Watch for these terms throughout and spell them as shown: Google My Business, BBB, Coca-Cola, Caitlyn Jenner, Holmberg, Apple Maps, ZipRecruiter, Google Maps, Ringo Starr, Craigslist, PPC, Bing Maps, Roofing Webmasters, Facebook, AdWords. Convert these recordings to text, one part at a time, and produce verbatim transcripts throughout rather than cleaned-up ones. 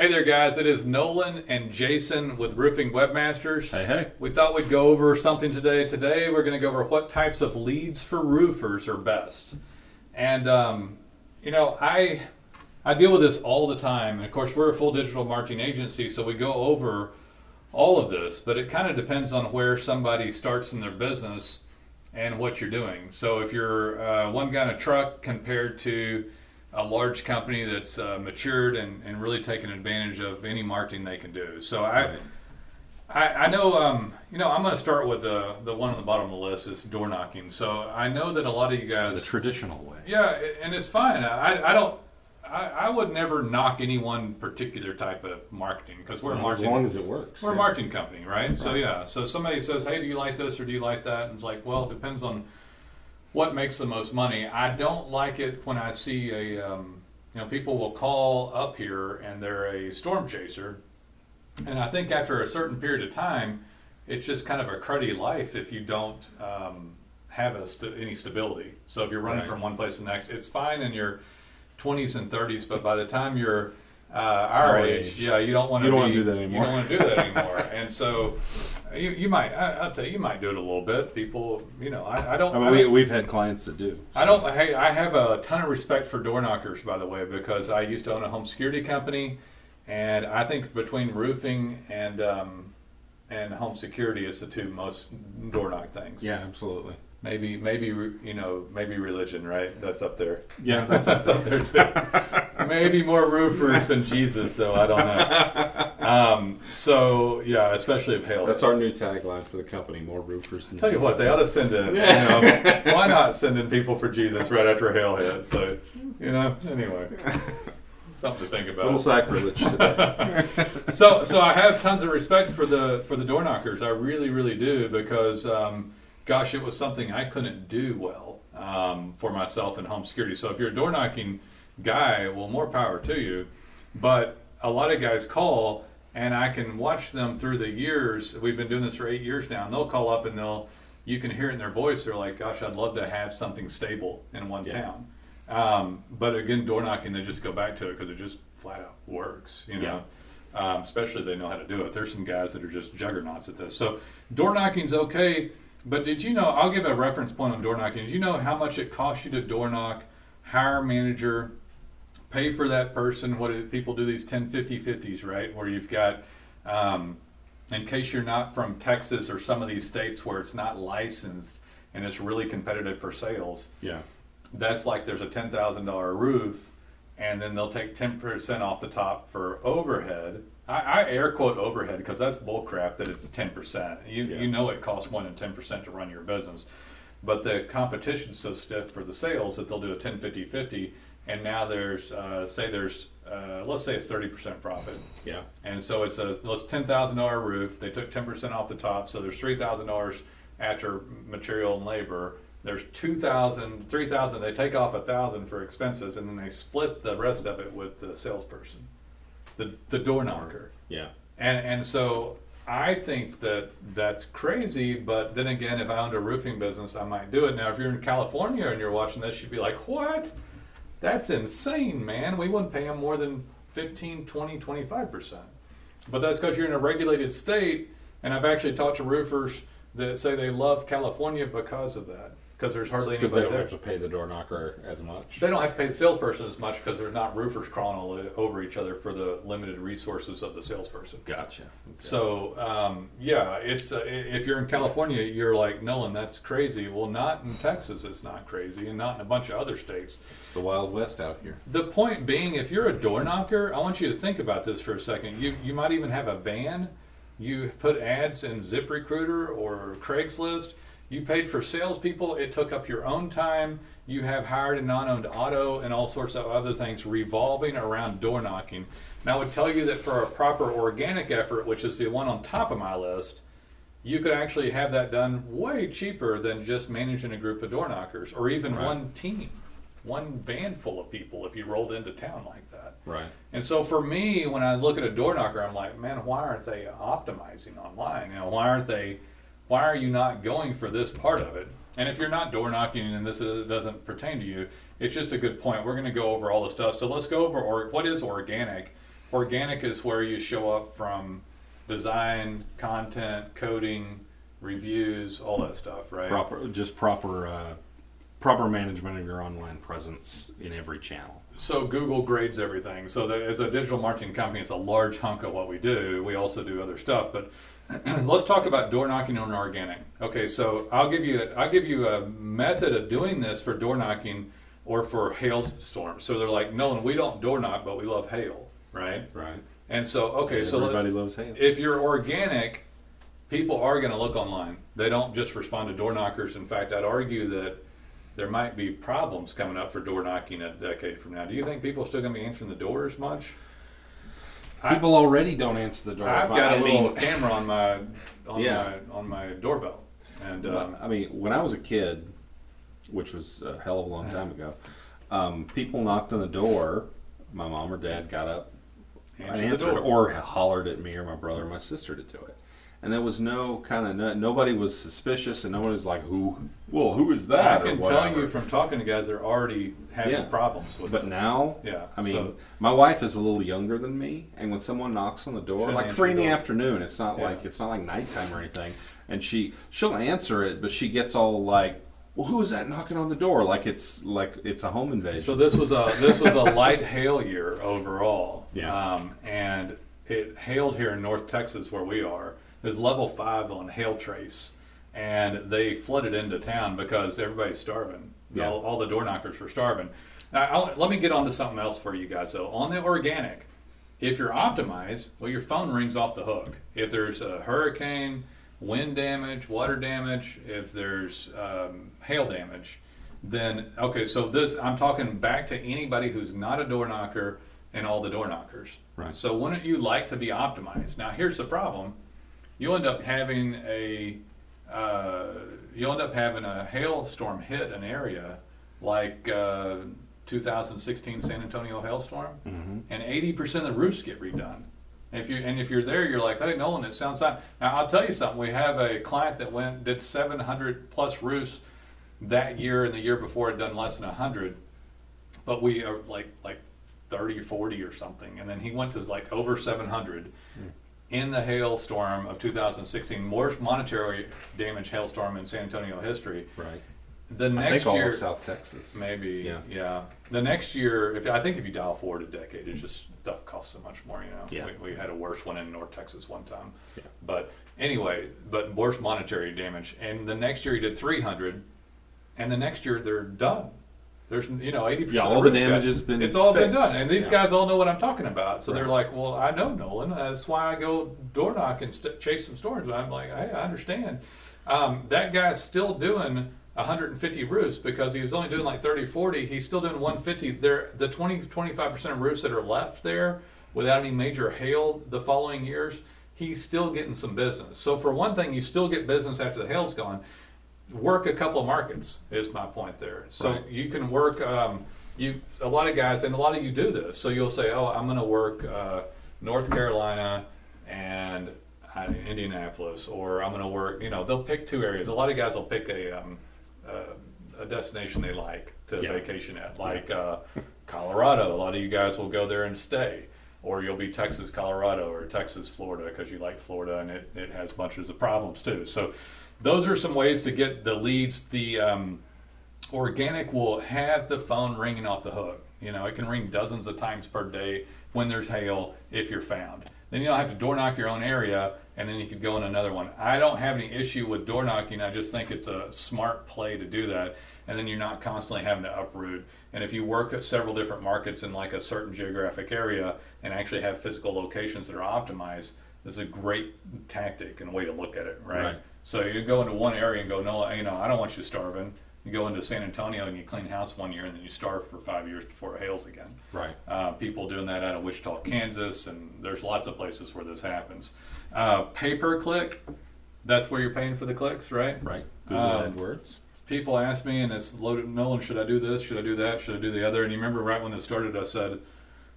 Hey there guys, it is Nolan and Jason with Roofing Webmasters. Hey, hey. We thought we'd go over something today. Today we're going to go over what types of leads for roofers are best. And, um, you know, I, I deal with this all the time. And of course, we're a full digital marketing agency, so we go over all of this, but it kind of depends on where somebody starts in their business and what you're doing. So if you're uh, one guy in a truck compared to a large company that's uh, matured and, and really taken advantage of any marketing they can do. So I, right. I, I know, um, you know, I'm going to start with the the one on the bottom of the list is door knocking. So I know that a lot of you guys the traditional way. Yeah, and it's fine. I, I don't. I, I would never knock any one particular type of marketing because we're well, a marketing, as long as it works. We're yeah. a marketing company, right? right? So yeah. So somebody says, "Hey, do you like this or do you like that?" And it's like, well, it depends on what makes the most money. I don't like it when I see a, um, you know, people will call up here and they're a storm chaser. And I think after a certain period of time, it's just kind of a cruddy life if you don't um, have a st any stability. So if you're running right. from one place to the next, it's fine in your twenties and thirties, but by the time you're uh, our, our age, age, yeah, you don't want to do that anymore. You don't want to do that anymore. And so You, you might, I, I'll tell you, you might do it a little bit. People, you know, I, I don't. I mean, I, we, we've had clients that do. So. I don't. Hey, I have a ton of respect for door knockers, by the way, because I used to own a home security company, and I think between roofing and um, and home security is the two most door knock things. Yeah, absolutely. Maybe, maybe you know, maybe religion, right? That's up there. Yeah, that's, that's up there too. Maybe more roofers than Jesus, though. I don't know. Um, so yeah, especially if hail. That's hits. Our new tagline for the company: more roofers. Than Tell Jesus. You what, they ought to send in. Yeah. You know, why not send in people for Jesus right after hail hit? So, you know, anyway, something to think about. A little sacrilege today. so, so I have tons of respect for the for the door knockers. I really, really do because, um, gosh, it was something I couldn't do well um, for myself in home security. So, if you're a door knocking guy, well, more power to you. But a lot of guys call. And I can watch them through the years. We've been doing this for eight years now. And they'll call up and they'll, you can hear it in their voice. They're like, gosh, I'd love to have something stable in one yeah. town. Um, but again, door knocking, they just go back to it because it just flat out works, you know, yeah. um, especially if they know how to do it. There's some guys that are just juggernauts at this. So door knocking's okay. But did you know, I'll give a reference point on door knocking. Did you know how much it costs you to door knock, hire a manager, pay for that person? What do people do these ten fifty fifties, right? Where you've got, um, in case you're not from Texas or some of these states where it's not licensed and it's really competitive for sales. Yeah. That's like there's a ten thousand dollar roof and then they'll take ten percent off the top for overhead. I, I air quote overhead because that's bull crap that it's ten percent. You, yeah. you know it costs more than ten percent to run your business. But the competition's so stiff for the sales that they'll do a ten fifty fifty. And now there's, uh, say there's, uh, let's say it's thirty percent profit. Yeah. And so it's a it's ten thousand dollar roof. They took ten percent off the top. So there's three thousand dollars after material and labor. There's two thousand, three thousand. They take off one thousand for expenses and then they split the rest of it with the salesperson, the, the door knocker. Yeah. And, and so I think that that's crazy. But then again, if I owned a roofing business, I might do it. Now, if you're in California and you're watching this, you'd be like, what? That's insane, man. We wouldn't pay them more than fifteen, twenty, twenty-five percent. But that's because you're in a regulated state, and I've actually talked to roofers that say they love California because of that, because there's hardly anybody there. Because they don't have to pay the door knocker as much. They don't have to pay the salesperson as much because there's not roofers crawling all over each other for the limited resources of the salesperson. Gotcha. Okay. So, um, yeah, it's uh, if you're in California, you're like, Nolan, that's crazy. Well, not in Texas it's not crazy, and not in a bunch of other states. It's the Wild West out here. The point being, if you're a door knocker, I want you to think about this for a second. You, you might even have a van. You put ads in ZipRecruiter or Craigslist. You paid for salespeople. It took up your own time. You have hired and non-owned auto and all sorts of other things revolving around door knocking. And I would tell you that for a proper organic effort, which is the one on top of my list, you could actually have that done way cheaper than just managing a group of door knockers or even right. one team, one van full of people if you rolled into town like that. Right. And so for me, when I look at a door knocker, I'm like, man, why aren't they optimizing online? You know, why aren't they... Why are you not going for this part of it? And if you're not door knocking and this is, doesn't pertain to you, it's just a good point. We're going to go over all the stuff. So let's go over or, what is organic Organic is where you show up from design, content, coding, reviews, all that stuff, right? Proper, just proper, uh, proper management of your online presence in every channel. So Google grades everything. So the, as a digital marketing company, it's a large hunk of what we do. We also do other stuff, but let's talk about door knocking on organic. Okay, so I'll give you a, I'll give you a method of doing this for door knocking or for hail storms. So they're like, no, and we don't door knock, but we love hail, right? Right. And so, okay, so everybody loves hail. If you're organic, people are going to look online. They don't just respond to door knockers. In fact, I'd argue that there might be problems coming up for door knocking a decade from now. Do you think people are still going to be answering the doors much? People I, already don't answer the door. I've got I, a I little mean, camera on my on, yeah. my on my doorbell. And um, I mean, when I was a kid, which was a hell of a long time ago, um, people knocked on the door. My mom or dad got up and answered, answered the door. Or hollered at me or my brother or my sister to do it. And there was no kind of, no, nobody was suspicious, and nobody was like, who, well, who is that? I can or tell you from talking to guys, they're already having yeah. problems with but this. Now, yeah. I mean, so, my wife is a little younger than me, and when someone knocks on the door, like three in the, the afternoon, it's not yeah. like, it's not like nighttime or anything, and she, she'll answer it, but she gets all like, well, who is that knocking on the door? Like it's, like it's a home invasion. So this was a, this was a light hail year overall. Yeah. Um, and it hailed here in North Texas where we are. Is level five on hail trace, and they flooded into town because everybody's starving. Yeah. All, all the door knockers were starving. Now, I'll, let me get on to something else for you guys, though. On the organic, if you're optimized, well, your phone rings off the hook. If there's a hurricane, wind damage, water damage, if there's um, hail damage, then, okay, so this, I'm talking back to anybody who's not a door knocker and all the door knockers. Right. So wouldn't you like to be optimized? Now, here's the problem. You end up having a uh, you end up having a hailstorm hit an area like uh, two thousand sixteen San Antonio hailstorm, mm-hmm. and eighty percent of the roofs get redone. And if you and if you're there, you're like, hey Nolan, it sounds fine. Now I'll tell you something. We have a client that went did seven hundred plus roofs that year, and the year before had done less than one hundred, but we are like like thirty, forty or something, and then he went to like over seven hundred. Mm-hmm. In the hailstorm of two thousand sixteen, worst monetary damage hailstorm in San Antonio history. Right. The next I think year, all of South Texas. Maybe. Yeah. yeah. The next year, if I think if you dial forward a decade, it's just stuff costs so much more. You know. Yeah. We, we had a worse one in North Texas one time. Yeah. But anyway, but worst monetary damage, and the next year he did three hundred, and the next year they're done. There's, you know, eighty percent yeah, all the damage has been It's all fixed. Been done. And these yeah. guys all know what I'm talking about. So right. they're like, well, I know Nolan. That's why I go door knock and st- chase some storms. And I'm like, hey, I understand. Um, that guy's still doing one hundred fifty roofs because he was only doing like thirty, forty. He's still doing one hundred fifty. They're, the twenty, twenty-five percent of roofs that are left there without any major hail the following years, he's still getting some business. So for one thing, you still get business after the hail's gone. Work a couple of markets is my point there. So right. you can work, um, you a lot of guys, and a lot of you do this. So you'll say, oh, I'm going to work uh, North Carolina and uh, Indianapolis, or I'm going to work, you know, they'll pick two areas. A lot of guys will pick a um, uh, a destination they like to yeah. vacation at, like uh, Colorado. A lot of you guys will go there and stay. Or you'll be Texas, Colorado, or Texas, Florida, because you like Florida, and it, it has bunches of problems too. So those are some ways to get the leads. The um, organic will have the phone ringing off the hook. You know, it can ring dozens of times per day when there's hail, if you're found. Then you don't have to door knock your own area, and then you could go in another one. I don't have any issue with door knocking. I just think it's a smart play to do that. And then you're not constantly having to uproot. And if you work at several different markets in like a certain geographic area and actually have physical locations that are optimized, this is a great tactic and way to look at it, right? Right. So you go into one area and go, no, you know, I don't want you starving. You go into San Antonio and you clean house one year and then you starve for five years before it hails again. Right. Uh, people doing that out of Wichita, Kansas, and there's lots of places where this happens. Uh, pay-per-click, that's where you're paying for the clicks, right? Right. Google um, AdWords. People ask me, and it's loaded, Nolan, should I do this? Should I do that? Should I do the other? And you remember right when this started, I said,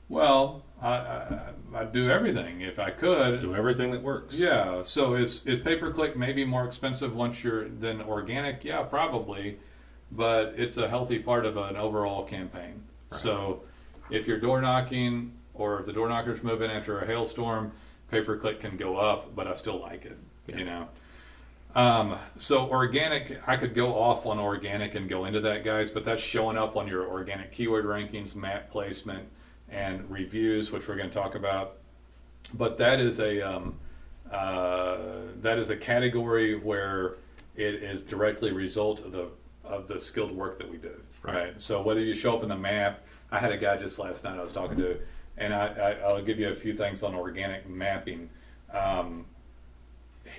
well, I, I, I'd do everything if I could. Do everything that works. Yeah. So is, is pay-per-click maybe more expensive once you're than organic? Yeah, probably. But it's a healthy part of an overall campaign. Right. So if you're door knocking, Or if the door knockers move in after a hailstorm, pay per click can go up, but I still like it, yeah. you know. Um, so organic, I could go off on organic and go into that, guys, but that's showing up on your organic keyword rankings, map placement, and reviews, which we're going to talk about. But that is a um, uh, that is a category where it is directly a result of the of the skilled work that we do. Right. right. So whether you show up in the map, I had a guy just last night I was talking to, and I, I, I'll give you a few things on organic mapping. Um,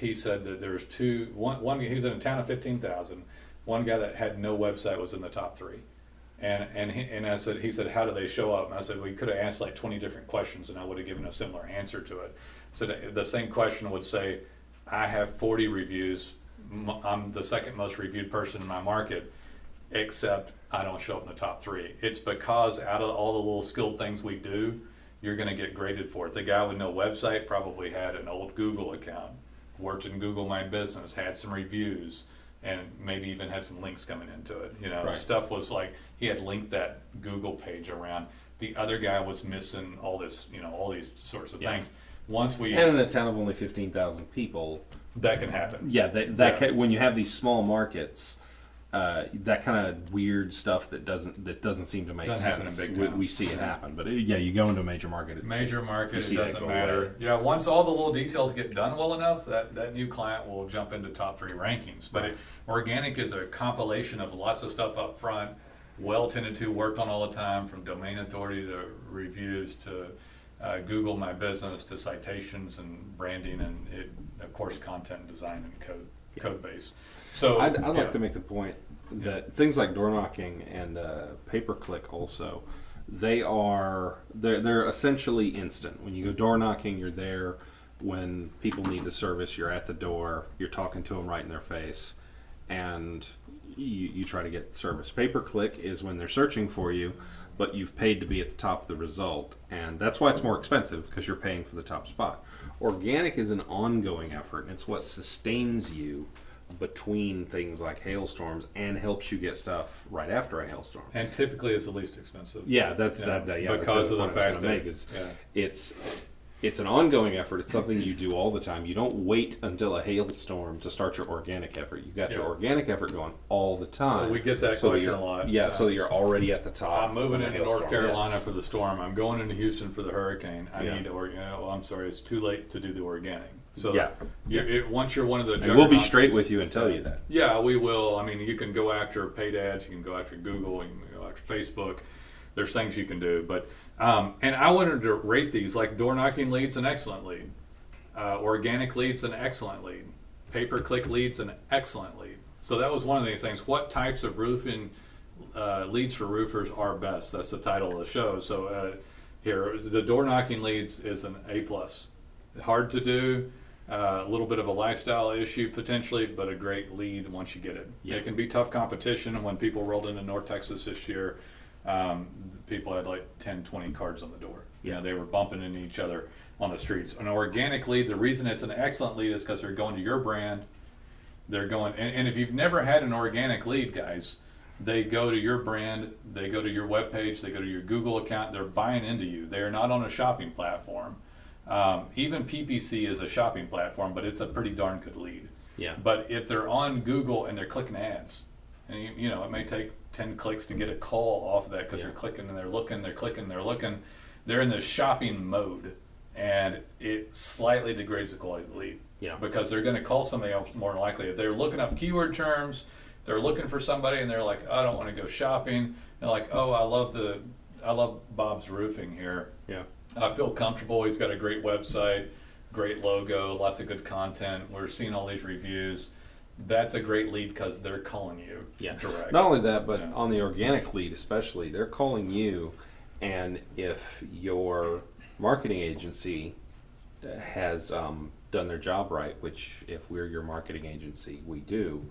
he said that there's two, one, one, he was in a town of fifteen thousand. One guy that had no website was in the top three. And and he, and I said, he said, how do they show up? And I said, we could have asked like twenty different questions and I would have given a similar answer to it. So the same question would say, I have forty reviews. I'm the second most reviewed person in my market, except I don't show up in the top three. It's because out of all the little skilled things we do, you're going to get graded for it. The guy with no website probably had an old Google account, worked in Google My Business, had some reviews, and maybe even had some links coming into it. You know, right. Stuff was like, he had linked that Google page around. The other guy was missing all this, you know, all these sorts of yeah. things. Once we and in a town of only fifteen thousand people, that can happen. Yeah, that, that yeah. Can, when you have these small markets, uh, that kind of weird stuff that doesn't that doesn't seem to make doesn't sense. Happen in big towns. We, we see it happen, but it, yeah, you go into a major market. Major market, it doesn't matter. Away. Yeah, once all the little details get done well enough, that that new client will jump into top three rankings. But right. it, organic is a compilation of lots of stuff up front, well tended to, worked on all the time, from domain authority to reviews to. Uh, Google My Business to citations and branding and, it, of course, content design and code yeah. code base. So I'd, I'd yeah. like to make the point that yeah. things like door knocking and uh, pay per click also, they are they're they're essentially instant. When you go door knocking, you're there. When people need the service, you're at the door. You're talking to them right in their face, and you, you try to get service. Pay per click is when they're searching for you, but you've paid to be at the top of the result, and that's why it's more expensive, because you're paying for the top spot. Organic is an ongoing effort, and it's what sustains you between things like hailstorms and helps you get stuff right after a hailstorm. And typically it's the least expensive. Yeah, that's yeah. that. that yeah, because that's the of the fact that make is, yeah. it's it's an ongoing effort. It's something you do all the time. You don't wait until a hailstorm to start your organic effort. You've got yeah. your organic effort going all the time. So we get that so question a lot. Yeah, yeah, so that you're already at the top. I'm moving into North Carolina yes. for the storm. I'm going into Houston for the hurricane. I yeah. need to organic. Well, I'm sorry, it's too late to do the organic. So yeah. You, it, once you're one of the juggernauts. We'll be straight with you and tell you that. Yeah, we will. I mean, you can go after paid ads. You can go after Google. You can go after Facebook. There's things you can do, but um, and I wanted to rate these like door knocking leads, an excellent lead, uh, organic leads, an excellent lead, pay per click leads, an excellent lead. So that was one of these things. What types of roofing uh, leads for roofers are best? That's the title of the show. So uh, here, the door knocking leads is an A plus. Hard to do, uh, a little bit of a lifestyle issue potentially, but a great lead once you get it. Yeah. It can be tough competition. When people rolled into North Texas this year. Um, people had like ten, twenty cards on the door. Yeah, they were bumping into each other on the streets. An organic lead, the reason it's an excellent lead is because they're going to your brand. They're going, and, and if you've never had an organic lead, guys, they go to your brand, they go to your webpage, they go to your Google account, they're buying into you. They are not on a shopping platform. Um, even P P C is a shopping platform, but it's a pretty darn good lead. Yeah. But if they're on Google and they're clicking ads, and you, you know, it may take ten clicks to get a call off of that because yeah. they're clicking and they're looking, they're clicking, they're looking. They're in the shopping mode, and it slightly degrades the quality of the lead. Yeah. Because they're going to call somebody else more than likely. If they're looking up keyword terms, they're looking for somebody, and they're like, I don't want to go shopping. And they're like, oh, I love the, I love Bob's Roofing here. Yeah. I feel comfortable. He's got a great website, great logo, lots of good content. We're seeing all these reviews. That's a great lead because they're calling you. Yeah. Direct. Not only that, but yeah. on the organic lead especially, they're calling you, and if your marketing agency has um, done their job right, which if we're your marketing agency, we do,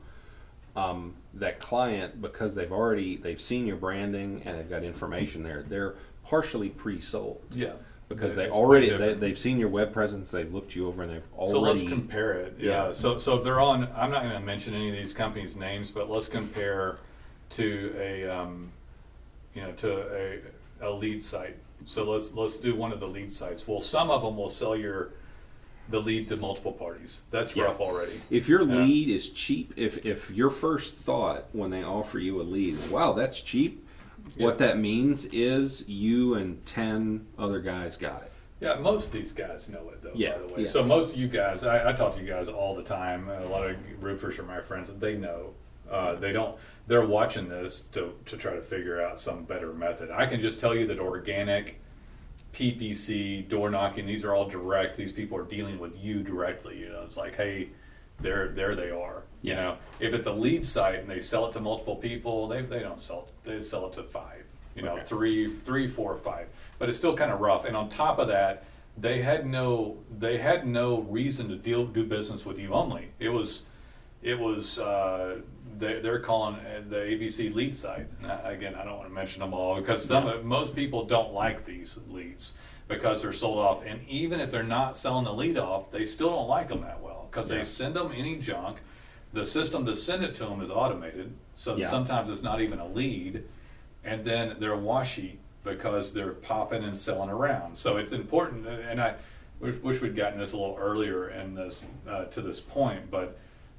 um, that client, because they've already, they've seen your branding and they've got information there, they're partially pre-sold. Yeah. Because they already they, they've seen your web presence, they've looked you over, and they've already. So let's compare it. Yeah. yeah. So so if they're on. I'm not going to mention any of these companies' names, but let's compare to a, um, you know, to a, a lead site So let's let's do one of the lead sites. Well, some of them will sell your the lead to multiple parties. That's yeah. rough already. If your yeah. lead is cheap, if if your first thought when they offer you a lead is, wow, that's cheap, yeah. what that means is you and ten other guys got it. Yeah, most of these guys know it, though, yeah, by the way. Yeah. So most of you guys, I, I talk to you guys all the time. A lot of roofers are my friends. They know. Uh, they don't, they're watching this to, to try to figure out some better method. I can just tell you that organic, P P C, door knocking, these are all direct. These people are dealing with you directly. You know, it's like, hey, there, there they are. Yeah. You know, if it's a lead site and they sell it to multiple people, they, they don't sell it. They sell it to five. You know, okay. three, three, four, five, but it's still kind of rough. And on top of that, they had no, they had no reason to deal, do business with you only. It was, it was, uh, they, they're calling the A B C lead site. And I, again, I don't want to mention them all because some, yeah. most people don't like these leads because they're sold off. And even if they're not selling the lead off, they still don't like them that well because yeah. they send them any junk. The system to send it to them is automated. So yeah. sometimes it's not even a lead. And then they're washy because they're popping and selling around. So it's important, and I wish we'd gotten this a little earlier in this uh, to this point, but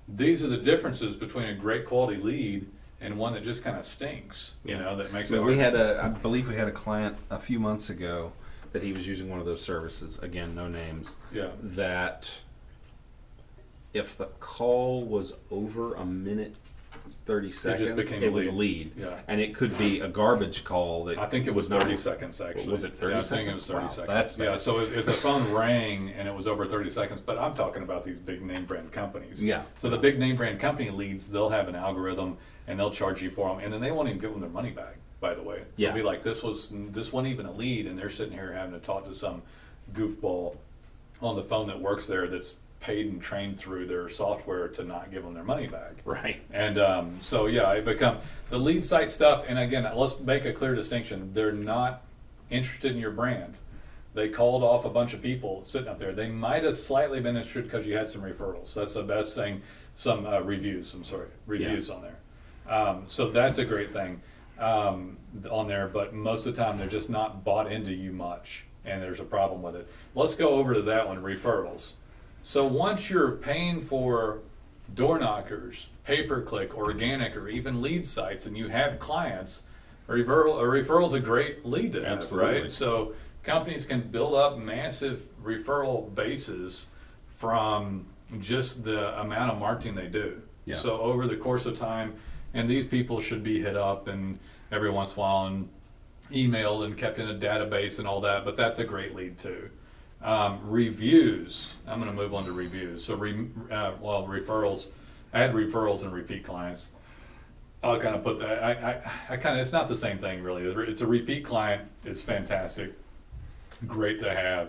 these are the differences between a great quality lead and one that just kind of stinks, you know, that makes it hard. We had a, I believe we had a client a few months ago that he was using one of those services, again, no names, yeah. that if the call was over a minute thirty seconds, it, it was a lead. Yeah. And it could be a garbage call. That I think it was thirty seconds, actually. Was it thirty yeah, seconds? I think it was thirty wow, seconds. That's bad. Yeah, so if, if the phone rang and it was over thirty seconds, but I'm talking about these big name brand companies. Yeah. So the big name brand company leads, they'll have an algorithm and they'll charge you for them. And then they won't even give them their money back, by the way. Yeah. They'll be like, this, was, this wasn't even a lead, and they're sitting here having to talk to some goofball on the phone that works there that's paid and trained through their software to not give them their money back. Right. And um, so, yeah, it become the lead site stuff. And again, let's make a clear distinction. They're not interested in your brand. They called off a bunch of people sitting up there. They might have slightly been interested because you had some referrals. That's the best thing. Some uh, reviews, I'm sorry, reviews yeah. on there. Um, so that's a great thing um, on there. But most of the time, they're just not bought into you much. And there's a problem with it. Let's go over to that one, referrals. So once you're paying for door knockers, pay-per-click, organic, or even lead sites, and you have clients, a referral, a referral is a great lead to have, absolutely. Right? So companies can build up massive referral bases from just the amount of marketing they do. Yeah. So over the course of time, and these people should be hit up and every once in a while and emailed and kept in a database and all that, but that's a great lead too. Um, reviews. I'm going to move on to reviews. So, re, uh, well, referrals. I had referrals and repeat clients. I'll kind of put that. I, I, I kind of. It's not the same thing, really. It's a repeat client. It's fantastic, great to have.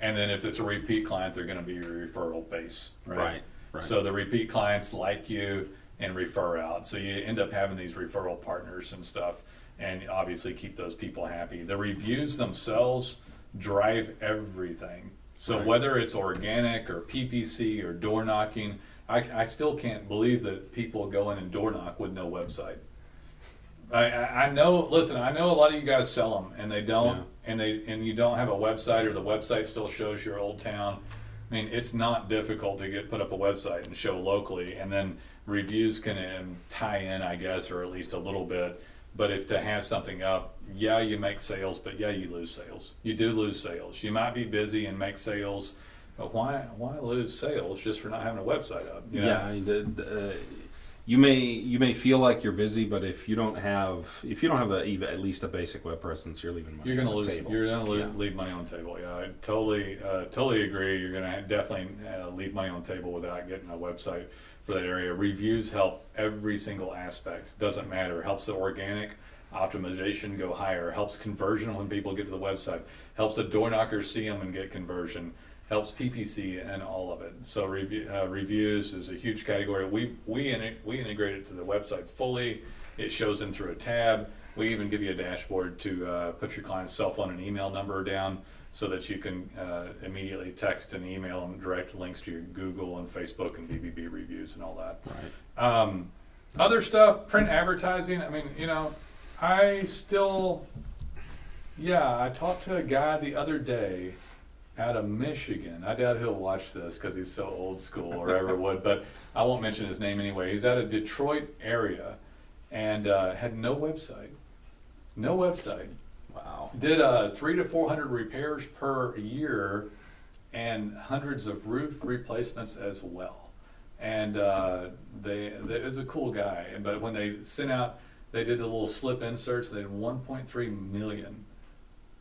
And then if it's a repeat client, they're going to be your referral base, right? Right. Right. So the repeat clients like you and refer out. So you end up having these referral partners and stuff, and obviously keep those people happy. The reviews themselves drive everything. So right. whether it's organic or P P C or door knocking, I, I still can't believe that people go in and door knock with no website. I, I know, listen, I know a lot of you guys sell them and they don't, yeah. and they and you don't have a website or the website still shows your old town. I mean, it's not difficult to get put up a website and show locally, and then reviews can tie in, I guess, or at least a little bit. But if to have something up, yeah, you make sales, but yeah, you lose sales. You do lose sales. You might be busy and make sales, but why why lose sales just for not having a website up? You know? Yeah, the, the, uh, you may you may feel like you're busy, but if you don't have if you don't have a, at least a basic web presence, you're leaving money. You're gonna on lose. The table. You're gonna lo- yeah. leave money on the table. Yeah, I totally uh, totally agree. You're gonna definitely uh, leave money on the table without getting a website for that area. Reviews help every single aspect. Doesn't matter. Helps the organic optimization go higher. Helps conversion when people get to the website. Helps the door knockers see them and get conversion. Helps P P C and all of it. So review, uh, reviews is a huge category. We we in, we integrate it to the websites fully. It shows them through a tab. We even give you a dashboard to uh, put your client's cell phone and email number down, so that you can uh, immediately text and email and direct links to your Google and Facebook and B B B reviews and all that. Right. Um, other stuff, print advertising. I mean, you know, I still Yeah, I talked to a guy the other day out of Michigan. I doubt he'll watch this because he's so old school or ever would, but I won't mention his name anyway. He's out of Detroit area and uh, had no website. No website. Wow. Did uh, three to four hundred repairs per year and hundreds of roof replacements as well. And uh, they, they is a cool guy. But when they sent out, they did the little slip inserts. They did one point three million.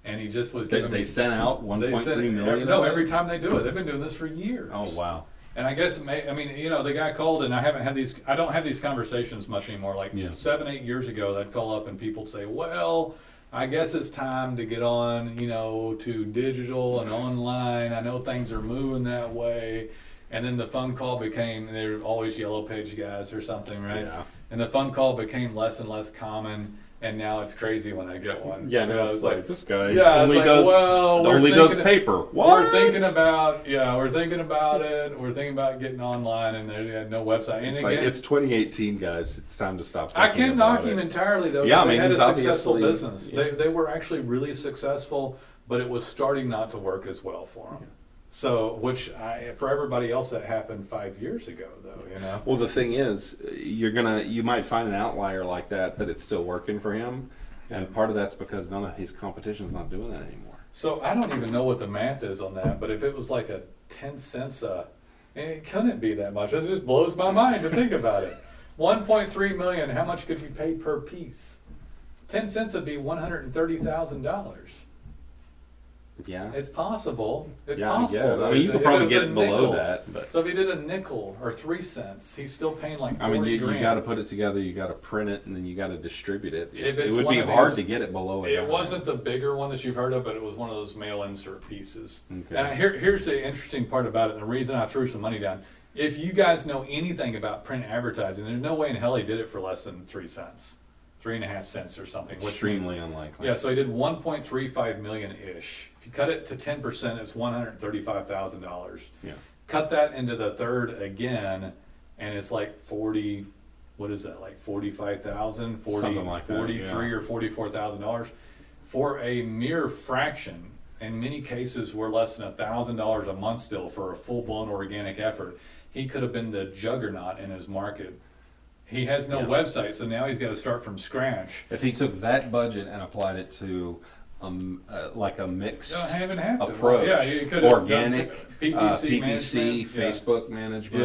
And he just was giving. They, they sent out one point three million? No, every time they do it. They've been doing this for years. Oh, wow. And I guess, it may, I mean, you know, the guy called, and I haven't had these, I don't have these conversations much anymore. Like yeah. seven, eight years ago, I'd call up and people would say, well, I guess it's time to get on, you know, to digital and online. I know things are moving that way. And then the phone call became, they're always Yellow Page guys or something, right? Yeah. And the phone call became less and less common. And now it's crazy when I get one. Yeah, no, it's like, like this guy yeah, only like, does well, only does paper. What? We're thinking about yeah, we're thinking about it. We're thinking about getting online, and they had no website. And it's, again, like, it's twenty eighteen, guys. It's time to stop. I can't knock him entirely though. Yeah, I mean, they had a successful business. Yeah. They they were actually really successful, but it was starting not to work as well for them. Yeah. So, which I, for everybody else that happened five years ago, though, you know. Well, the thing is, you're gonna, you might find an outlier like that that it's still working for him, yeah. and part of that's because none of his competition's not doing that anymore. So I don't even know what the math is on that, but if it was like a ten cents a, it couldn't be that much. It just blows my mind to think about it. One point three million. How much could you pay per piece? Ten cents would be one hundred and thirty thousand dollars. Yeah, it's possible. It's yeah, possible. I mean, you could probably get it below that. But. So if you did a nickel or three cents, he's still paying like. I mean, you, you got to put it together. You got to print it, and then you got to distribute it. It, it would be hard to get it below it. It wasn't the bigger one that you've heard of, but it was one of those mail insert pieces. Okay. And here, here's the interesting part about it. And the reason I threw some money down. If you guys know anything about print advertising, there's no way in hell he did it for less than three cents, three and a half cents or something. Extremely which, unlikely. Yeah. So he did one point three five million ish. If you cut it to ten percent, it's one hundred thirty-five thousand dollars. Yeah. Cut that into the third again, and it's like forty. What is that? Like forty-five thousand, forty, something like that, forty-three yeah. or forty-four thousand dollars for a mere fraction. In many cases, we're less than a thousand dollars a month still for a full-blown organic effort. He could have been the juggernaut in his market. He has no yeah. website, so now he's got to start from scratch. If he took that budget and applied it to Um, uh, like a mixed approach, yeah, you organic, P P C, uh, P P C Facebook yeah. management.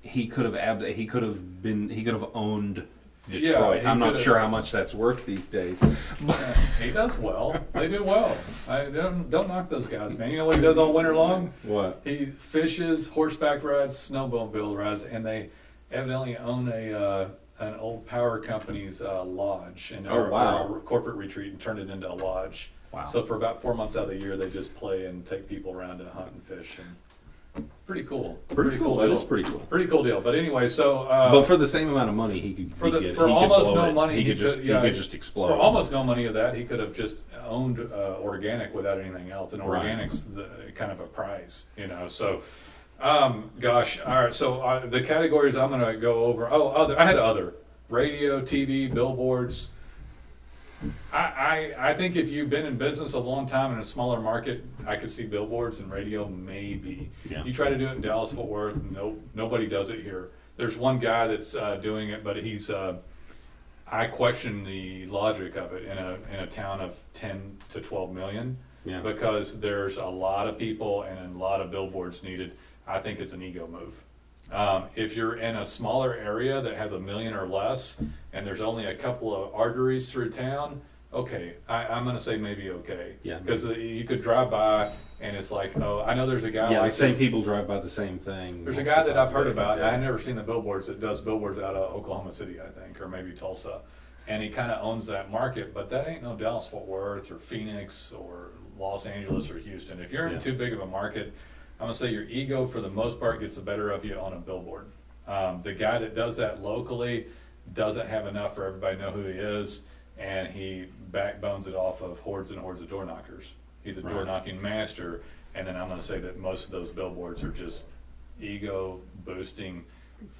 Yeah. He could have ab he could have been he could have owned Detroit. Yeah, I'm not sure how much that's worth these days. Yeah, he does well. They do well. I don't, don't knock those guys, man. You know what he does all winter long? What? He fishes, horseback rides, snowmobile rides, and they evidently own a. Uh, an old power company's uh, lodge and oh, wow. or, or corporate retreat and turned it into a lodge. Wow. So for about four months out of the year, they just play and take people around to hunt and fish. And pretty cool. Pretty, pretty cool. cool deal. That is pretty cool. Pretty cool deal. But anyway, so. Uh, but for the same amount of money, he could. For, the, he could, for he almost could no it. money, he, he could just could, yeah, he could just explode. For almost no money of that, he could have just owned uh, organic without anything else, and right. organic's the kind of a prize, you know. So. Um, gosh, all right, so uh, the categories I'm going to go over, oh, other, I had other, radio, T V, billboards. I, I, I think if you've been in business a long time in a smaller market, I could see billboards and radio maybe. Yeah. You try to do it in Dallas, Fort Worth, nope, nobody does it here. There's one guy that's uh, doing it, but he's, uh, I question the logic of it in a, in a town of ten to twelve million yeah. because there's a lot of people and a lot of billboards needed. I think it's an ego move. Um, if you're in a smaller area that has a million or less, and there's only a couple of arteries through town, okay, I, I'm gonna say maybe okay. Yeah. Because you could drive by and it's like, oh, I know there's a guy. Yeah, like the same this. people drive by the same thing. There's a guy that I've heard about. Yeah. I've never seen the billboards that does billboards out of Oklahoma City, I think, or maybe Tulsa, and he kind of owns that market. But that ain't no Dallas Fort Worth or Phoenix or Los Angeles or Houston. If you're in yeah. too big of a market. I'm going to say your ego, for the most part, gets the better of you on a billboard. Um, the guy that does that locally doesn't have enough for everybody to know who he is, and he backbones it off of hordes and hordes of door knockers. He's a right. door knocking master, and then I'm going to say that most of those billboards are just ego boosting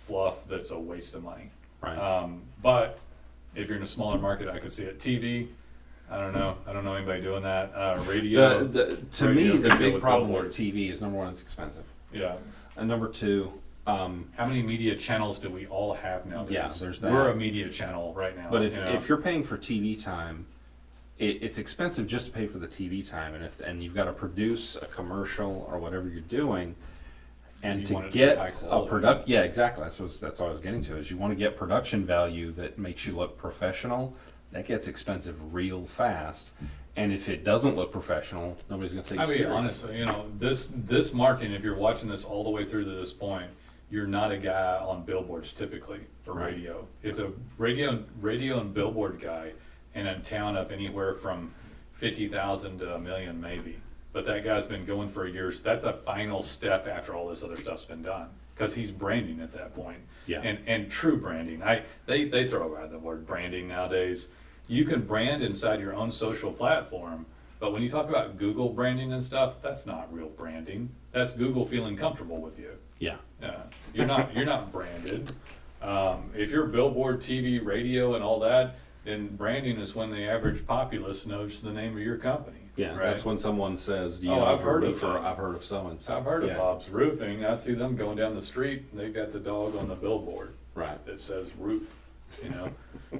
fluff that's a waste of money. Right. Um, but if you're in a smaller market, I could see it. T V, I don't know. I don't know anybody doing that. Uh, radio. The, the, to radio, me, the big problem with T V is, number one, it's expensive. Yeah. And number two, um, how many media channels do we all have now? Yeah, there's that. We're a media channel right now. But if, you know? if you're paying for T V time, it, it's expensive just to pay for the T V time, and if and you've got to produce a commercial or whatever you're doing, and you to get to a product. Yeah, exactly. That's what, that's what I was getting to. Is you want to get production value that makes you look professional. That gets expensive real fast, and if it doesn't look professional, nobody's going to take it seriously. I mean, honestly, you know, this this marketing, if you're watching this all the way through to this point, you're not a guy on billboards typically for right. radio. If a radio radio and billboard guy in a town up anywhere from fifty thousand to a million maybe, but that guy's been going for years, that's a final step after all this other stuff's been done. Because he's branding at that point, yeah. and and true branding. I they they throw around the word branding nowadays. You can brand inside your own social platform, but when you talk about Google branding and stuff, that's not real branding. That's Google feeling comfortable with you. Yeah, yeah. You're not you're not branded. Um, if you're billboard, T V, radio, and all that, then branding is when the average populace knows the name of your company. Yeah, right? That's when someone says, you oh, know, I've heard of roofer, I've heard of so-and-so. I've heard yeah. of Bob's Roofing. I see them going down the street, and they've got the dog on the billboard right. that says roof, you know.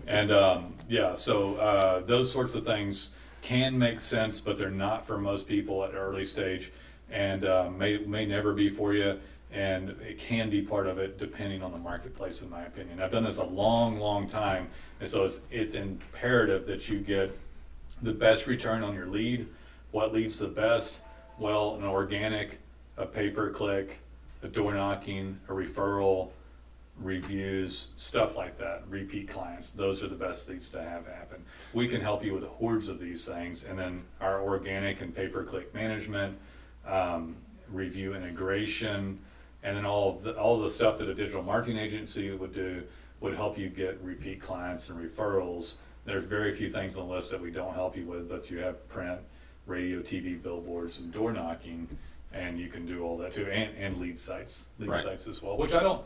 and, um, yeah, so uh, those sorts of things can make sense, but they're not for most people at an early stage, and uh, may, may never be for you, and it can be part of it depending on the marketplace, in my opinion. I've done this a long, long time, and so it's, it's imperative that you get the best return on your lead. What leads the best? Well, an organic, a pay-per-click, a door knocking, a referral, reviews, stuff like that, repeat clients. Those are the best leads to have happen. We can help you with hordes of these things, and then our organic and pay-per-click management, um, review integration, and then all of the, all the stuff that a digital marketing agency would do would help you get repeat clients and referrals. There's very few things on the list that we don't help you with, but you have print, radio, T V, billboards, and door knocking, and you can do all that too, and, and lead sites, lead right. sites as well, which I don't,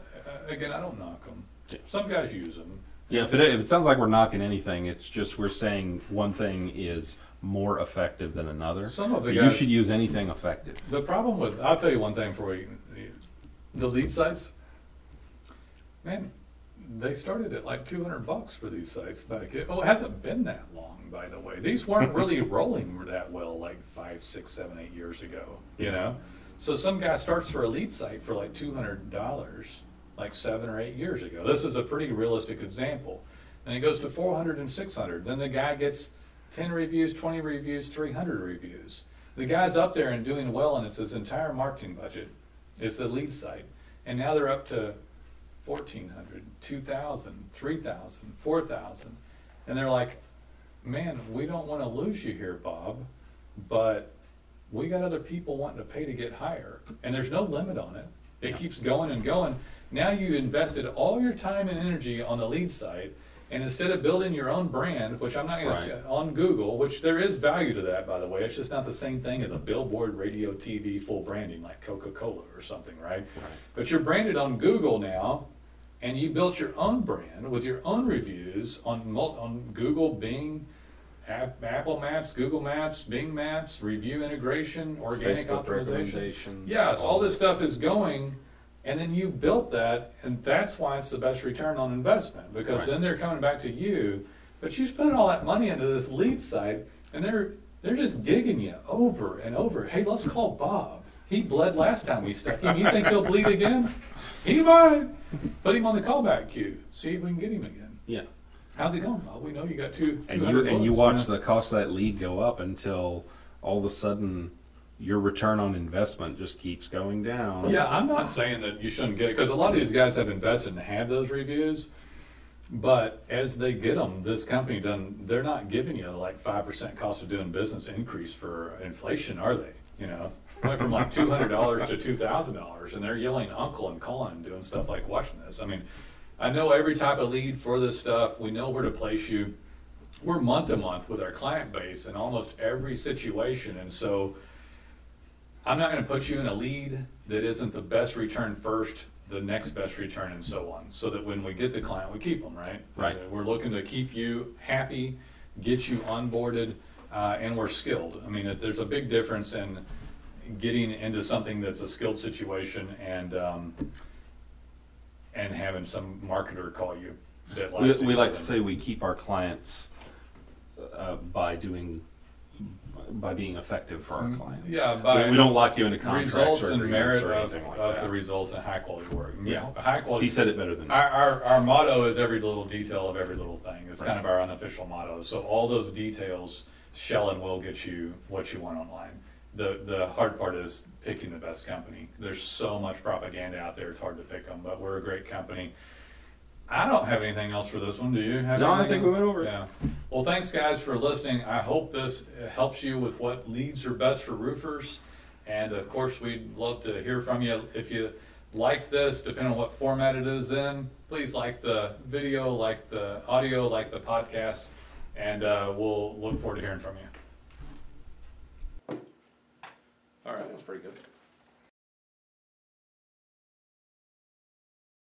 again, I don't knock them. Yeah. Some guys use them. Yeah, if it, if it sounds like we're knocking anything, it's just we're saying one thing is more effective than another. Some of the guys, you should use anything effective. The problem with, I'll tell you one thing for you, the lead sites, man, they started at like two hundred bucks for these sites back. It, oh, it hasn't been that long, by the way. These weren't really rolling that well like five, six, seven, eight years ago, you know? So some guy starts for a lead site for like two hundred dollars like seven or eight years ago. This is a pretty realistic example. And it goes to four hundred and six hundred. Then the guy gets ten reviews, twenty reviews, three hundred reviews. The guy's up there and doing well, and it's his entire marketing budget. It's the lead site. And now they're up to fourteen hundred, two thousand, three thousand, four thousand, and they're like, man, we don't want to lose you here, Bob, but we got other people wanting to pay to get higher, and there's no limit on it. It yeah. keeps going and going. Now you invested all your time and energy on the lead site, and instead of building your own brand, which I'm not going right. to say on Google, which there is value to that, by the way, it's just not the same thing as a billboard, radio, T V, full branding like Coca-Cola or something, right? right? But you're branded on Google now, and you built your own brand with your own reviews on on Google, Bing, App, Apple Maps, Google Maps, Bing Maps, review integration, organic Facebook optimization. Yes, all this stuff is going, and then you built that, and that's why it's the best return on investment, because right. then they're coming back to you, but you spent all that money into this lead site, and they're they're just gigging you over and over. Hey, let's call Bob. He bled last time we stuck him. You think he'll bleed again? He might. Put him on the callback queue. See if we can get him again. Yeah. How's it going, Bob? We know you got two. And you and you watch now. the cost of that lead go up until all of a sudden your return on investment just keeps going down. Yeah, I'm not saying that you shouldn't get it, because a lot of these guys have invested and have those reviews. But as they get them, this company doesn't. They're not giving you like five percent cost of doing business increase for inflation, are they? You know. Went from like two hundred dollars to two thousand dollars, and they're yelling uncle and calling and doing stuff like watching this. I mean, I know every type of lead for this stuff. We know where to place you. We're month to month with our client base in almost every situation, and so I'm not going to put you in a lead that isn't the best return first, the next best return, and so on, so that when we get the client, we keep them right. Right. We're looking to keep you happy get you onboarded, uh, and we're skilled. I mean, if there's a big difference in getting into something that's a skilled situation and um, and having some marketer call you. That we we like to say we keep our clients uh, by doing by being effective for our clients. Yeah, by we, we don't lock you into contracts results or and merit or anything of, like of that. The results and high quality work. Yeah, high quality. He said it better than me. Our, our our motto is every little detail of every little thing. It's right. Kind of our unofficial motto. So all those details shall and will get you what you want online. The the hard part is picking the best company. There's so much propaganda out there; it's hard to pick them. But we're a great company. I don't have anything else for this one. Do you have no, anything? I think we went over it. Yeah. Well, thanks, guys, for listening. I hope this helps you with what leads are best for roofers. And, of course, we'd love to hear from you. If you like this, depending on what format it is in, please like the video, like the audio, like the podcast. And uh, we'll look forward to hearing from you. All right. That was pretty good.